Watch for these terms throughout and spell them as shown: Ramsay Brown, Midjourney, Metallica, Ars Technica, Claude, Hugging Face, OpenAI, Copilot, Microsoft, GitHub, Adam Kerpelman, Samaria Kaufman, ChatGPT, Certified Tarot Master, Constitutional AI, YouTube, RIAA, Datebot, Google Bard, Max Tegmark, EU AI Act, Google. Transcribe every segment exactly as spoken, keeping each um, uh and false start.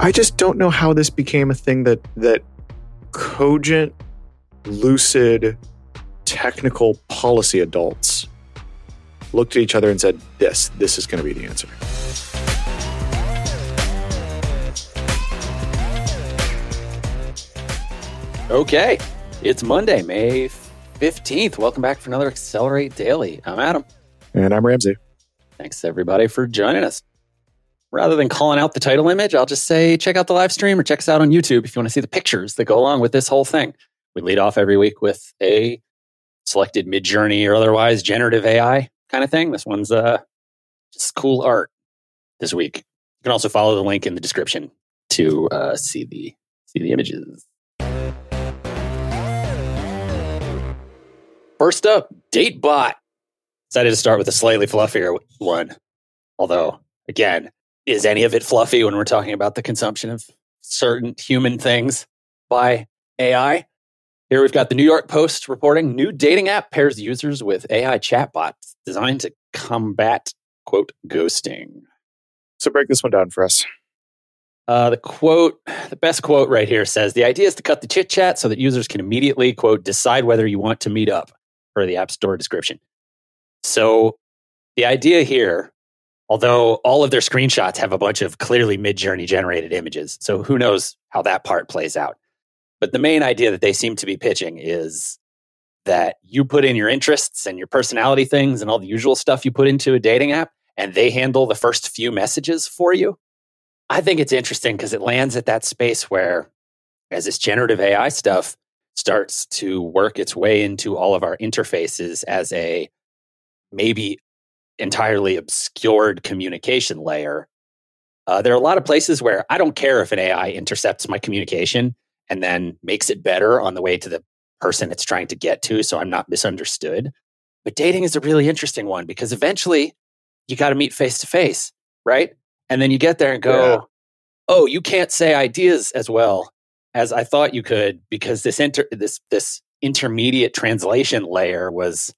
I just don't know how this became a thing that that cogent, lucid, technical policy adults looked at each other and said, this, this is going to be the answer. Okay, it's Monday, May fifteenth. Welcome back for another Accelerate Daily. I'm Adam. And I'm Ramsey. Thanks, everybody, for joining us. Rather than calling out the title image, I'll just say check out the live stream or check us out on YouTube if you want to see the pictures that go along with this whole thing. We lead off every week with a selected Midjourney or otherwise generative A I kind of thing. This one's uh, just cool art this week. You can also follow the link in the description to uh, see the see the images. First up, Datebot. Decided to start with a slightly fluffier one, although, again, is any of it fluffy when we're talking about the consumption of certain human things by A I? Here we've got the New York Post reporting, new dating app pairs users with A I chatbots designed to combat, quote, ghosting. So break this one down for us. Uh, the quote, the best quote right here says, the idea is to cut the chit chat so that users can immediately, quote, decide whether you want to meet up, per the App Store description. So the idea here, although all of their screenshots have a bunch of clearly Midjourney generated images, so who knows how that part plays out. But the main idea that they seem to be pitching is that you put in your interests and your personality things and all the usual stuff you put into a dating app, and they handle the first few messages for you. I think it's interesting because it lands at that space where, as this generative A I stuff starts to work its way into all of our interfaces as a maybe entirely obscured communication layer, uh, there are a lot of places where I don't care if an A I intercepts my communication and then makes it better on the way to the person it's trying to get to, so I'm not misunderstood. But dating is a really interesting one because eventually you got to meet face to face, right? And then you get there and go, yeah. oh, you can't say ideas as well as I thought you could because this inter this this intermediate translation layer was,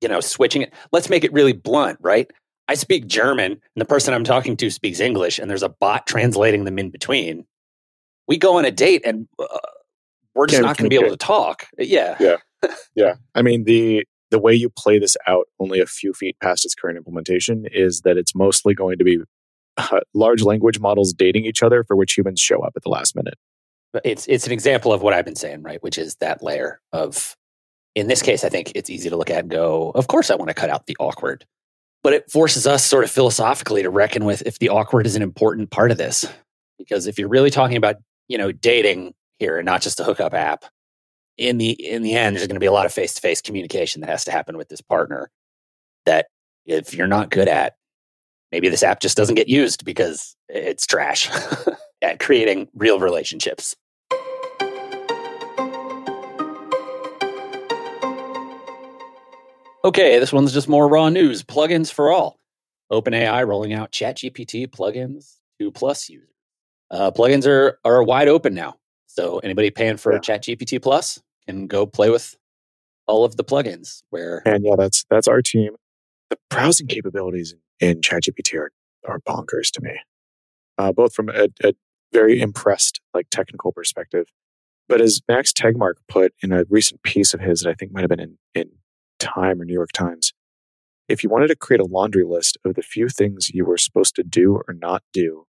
you know, switching it. Let's make it really blunt, right? I speak German and the person I'm talking to speaks English and there's a bot translating them in between. We go on a date and uh, we're just can't not going to be able to talk. Yeah. Yeah. Yeah. I mean, the... The way you play this out only a few feet past its current implementation is that it's mostly going to be uh, large language models dating each other for which humans show up at the last minute. It's it's an example of what I've been saying, right? Which is that layer of, in this case, I think it's easy to look at and go, of course I want to cut out the awkward. But it forces us sort of philosophically to reckon with if the awkward is an important part of this. Because if you're really talking about, you know, dating here and not just a hookup app, In the in the end, there's going to be a lot of face-to-face communication that has to happen with this partner that if you're not good at, maybe this app just doesn't get used because it's trash at creating real relationships. Okay, this one's just more raw news. Plugins for all. OpenAI rolling out ChatGPT plugins to Plus users. Uh, plugins are, are wide open now. So anybody paying for yeah. ChatGPT Plus can go play with all of the plugins. Where and yeah, that's that's our team. The browsing capabilities in ChatGPT are, are bonkers to me, uh, both from a, a very impressed like technical perspective, but as Max Tegmark put in a recent piece of his that I think might have been in, in Time or New York Times, if you wanted to create a laundry list of the few things you were supposed to do or not do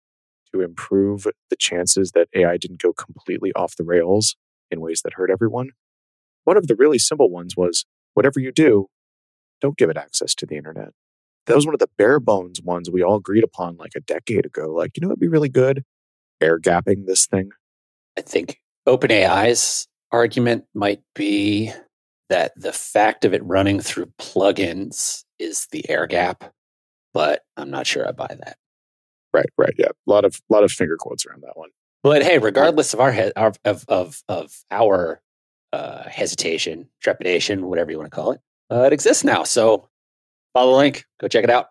to improve the chances that A I didn't go completely off the rails in ways that hurt everyone. One of the really simple ones was, whatever you do, don't give it access to the internet. That was one of the bare bones ones we all agreed upon like a decade ago. Like, you know, it'd be really good air gapping this thing. I think OpenAI's argument might be that the fact of it running through plugins is the air gap, but I'm not sure I buy that. Right, right, yeah. A lot of lot of finger quotes around that one. But hey, regardless of our, he- our of of of our uh, hesitation, trepidation, whatever you want to call it, uh, it exists now. So follow the link, go check it out.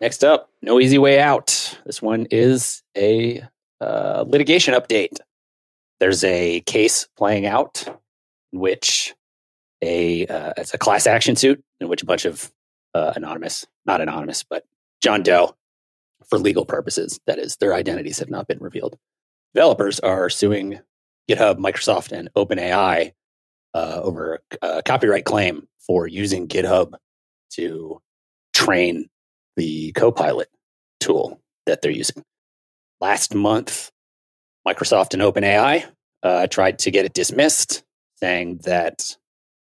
Next up, no easy way out. This one is a uh, litigation update. There's a case playing out in which a uh, it's a class action suit in which a bunch of Uh, anonymous, not anonymous, but John Doe for legal purposes. That is, their identities have not been revealed. Developers are suing GitHub, Microsoft, and OpenAI uh, over a copyright claim for using GitHub to train the Copilot tool that they're using. Last month, Microsoft and OpenAI uh, tried to get it dismissed, saying that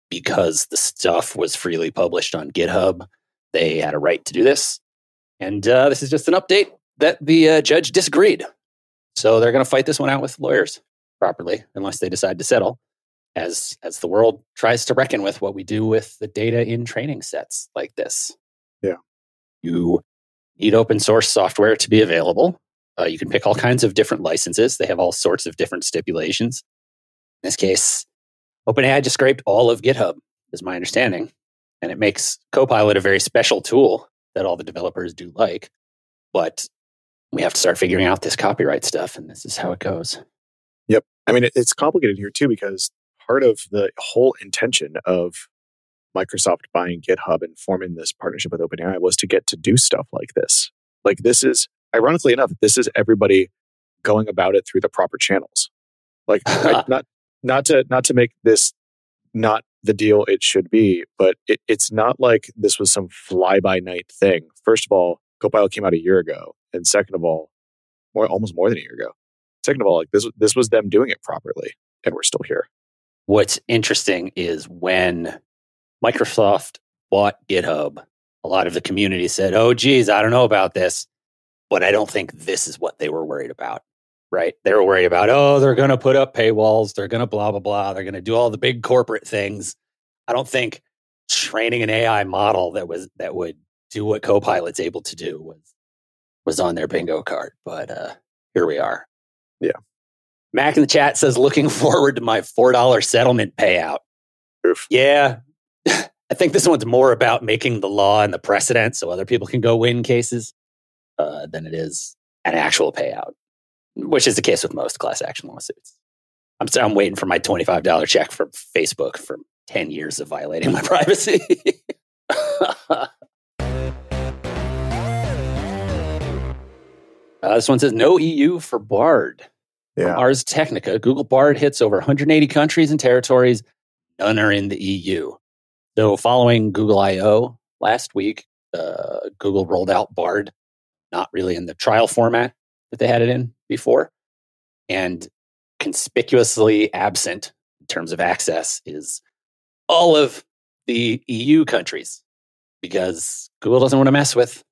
because the stuff was freely published on GitHub, they had a right to do this. And uh, this is just an update that the uh, judge disagreed. So they're going to fight this one out with lawyers properly, unless they decide to settle, as as the world tries to reckon with what we do with the data in training sets like this. Yeah. You need open source software to be available. Uh, you can pick all kinds of different licenses. They have all sorts of different stipulations. In this case, OpenAI just scraped all of GitHub, is my understanding. And it makes Copilot a very special tool that all the developers do like. But we have to start figuring out this copyright stuff, and this is how it goes. Yep. I mean, it's complicated here, too, because part of the whole intention of Microsoft buying GitHub and forming this partnership with OpenAI was to get to do stuff like this. Like, this is, ironically enough, this is everybody going about it through the proper channels. Like, I, not not to not to make this not the deal it should be, but it, it's not like this was some fly-by-night thing. First of all, Copilot came out a year ago, and second of all, more almost more than a year ago. Second of all, like this this was them doing it properly, and we're still here. What's interesting is when Microsoft bought GitHub, a lot of the community said, "Oh, geez, I don't know about this," but I don't think this is what they were worried about, right? They were worried about, oh, they're going to put up paywalls, they're going to blah, blah, blah, they're going to do all the big corporate things. I don't think training an A I model that was that would do what Copilot's able to do was was on their bingo card, but uh, here we are. Yeah. Mac in the chat says, looking forward to my four dollars settlement payout. Oof. Yeah. I think this one's more about making the law and the precedent so other people can go win cases uh, than it is an actual payout, which is the case with most class action lawsuits. I'm still, I'm waiting for my twenty-five dollars check from Facebook for ten years of violating my privacy. Uh, this one says, no E U for Bard. Yeah. Ars Technica, Google Bard hits over one hundred eighty countries and territories. None are in the E U. So following Google I O last week, uh, Google rolled out Bard, not really in the trial format that they had it in before. And conspicuously absent in terms of access is all of the E U countries, because Google doesn't want to mess with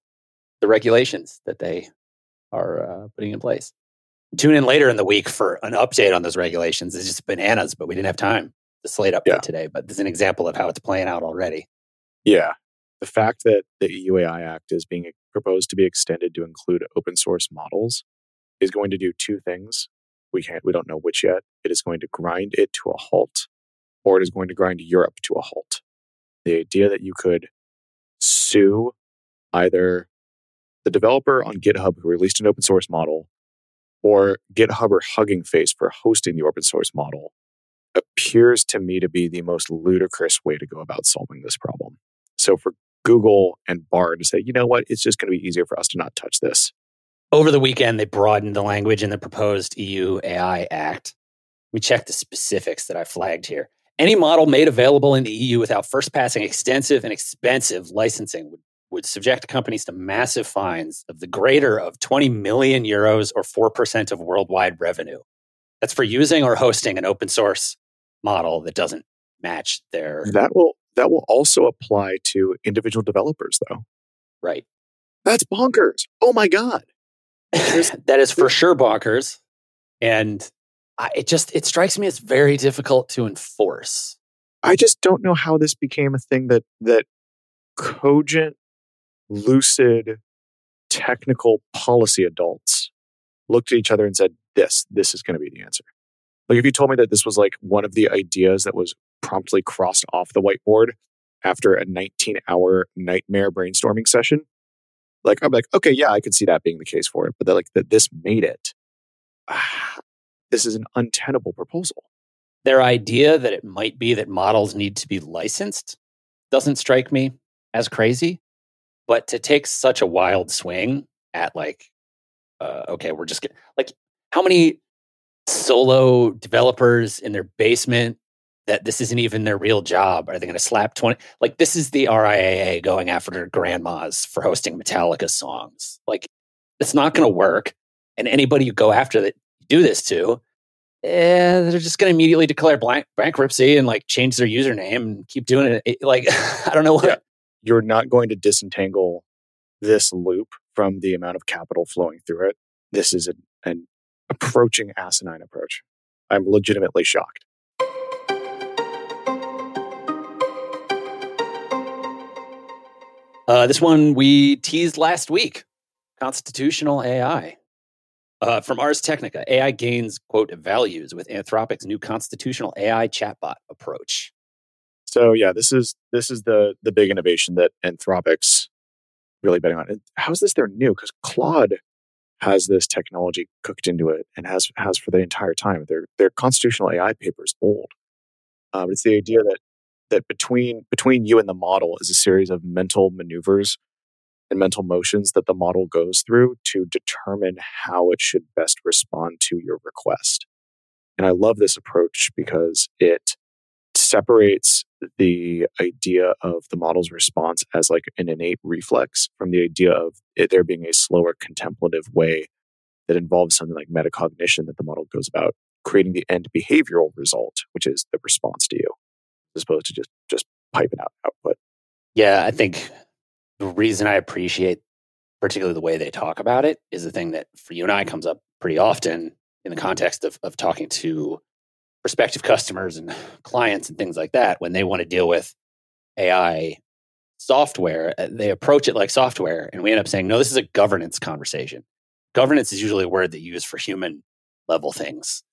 the regulations that they are uh, putting in place. Tune in later in the week for an update on those regulations. It's just bananas, but we didn't have time to slate up yeah. today. But this is an example of how it's playing out already. Yeah. The fact that the E U A I Act is being proposed to be extended to include open source models is going to do two things. We can't, we don't know which yet. It is going to grind it to a halt, or it is going to grind Europe to a halt. The idea that you could sue either the developer on GitHub who released an open source model, or GitHub or Hugging Face for hosting the open source model, appears to me to be the most ludicrous way to go about solving this problem. So for Google and Bard to say, you know what, it's just going to be easier for us to not touch this. Over the weekend, they broadened the language in the proposed E U A I Act. Let me check the specifics that I flagged here. Any model made available in the E U without first passing extensive and expensive licensing would would subject companies to massive fines of the greater of twenty million euros or four percent of worldwide revenue. That's for using or hosting an open source model that doesn't match their... That will that will also apply to individual developers, though. Right. That's bonkers. Oh, my God. That is for sure bonkers. And I, it just it strikes me as very difficult to enforce. I just don't know how this became a thing that that cogent, lucid, technical policy adults looked at each other and said, this, this is going to be the answer. Like, if you told me that this was like one of the ideas that was promptly crossed off the whiteboard after a nineteen hour nightmare brainstorming session, like, I'm like, okay, yeah, I could see that being the case for it. But that, like, that this made it, ah, this is an untenable proposal. Their idea that it might be that models need to be licensed doesn't strike me as crazy. But to take such a wild swing at like, uh, okay, we're just getting, like, how many solo developers in their basement that this isn't even their real job? Are they going to slap twenty? Like, this is the R I A A going after their grandmas for hosting Metallica songs. Like, it's not going to work. And anybody you go after that you do this to, eh, they're just going to immediately declare blank- bankruptcy and like change their username and keep doing it. it like, I don't know what. Yeah. You're not going to disentangle this loop from the amount of capital flowing through it. This is an, an approaching asinine approach. I'm legitimately shocked. Uh, this one we teased last week. Constitutional A I. Uh, from Ars Technica, A I gains, quote, values with Anthropic's new constitutional A I chatbot approach. So yeah, this is this is the the big innovation that Anthropic's really betting on. And how is this their new? Because Claude has this technology cooked into it and has has for the entire time. Their their constitutional A I paper is old. Um, it's the idea that that between between you and the model is a series of mental maneuvers and mental motions that the model goes through to determine how it should best respond to your request. And I love this approach because it separates the idea of the model's response as like an innate reflex from the idea of it there being a slower contemplative way that involves something like metacognition that the model goes about creating the end behavioral result, which is the response to you, as opposed to just, just piping out output. Yeah, I think... The reason I appreciate particularly the way they talk about it is the thing that for you and I comes up pretty often in the context of, of talking to prospective customers and clients and things like that. When they want to deal with A I software, they approach it like software. And we end up saying, no, this is a governance conversation. Governance is usually a word that you use for human level things.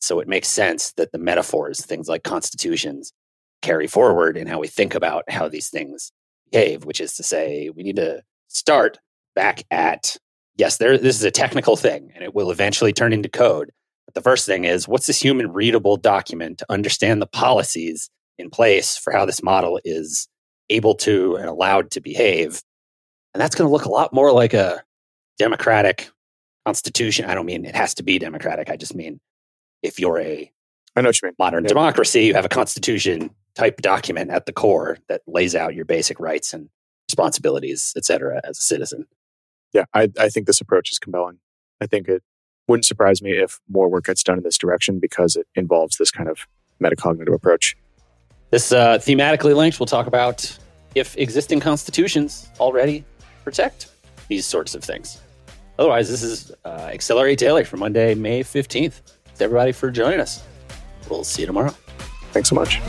So it makes sense that the metaphors, things like constitutions, carry forward in how we think about how these things behave, which is to say, we need to start back at, yes, there. This is a technical thing, and it will eventually turn into code. But the first thing is, what's this human readable document to understand the policies in place for how this model is able to and allowed to behave? And that's going to look a lot more like a democratic constitution. I don't mean it has to be democratic. I just mean if you're a I know what you mean. modern yeah. democracy, you have a constitution type document at the core that lays out your basic rights and responsibilities, et cetera, as a citizen. Yeah, I, I think this approach is compelling. I think it wouldn't surprise me if more work gets done in this direction because it involves this kind of metacognitive approach. This uh, thematically linked, we'll talk about if existing constitutions already protect these sorts of things. Otherwise, this is uh, Accelerate Daily for Monday, May fifteenth. Thanks everybody for joining us. We'll see you tomorrow. Thanks so much.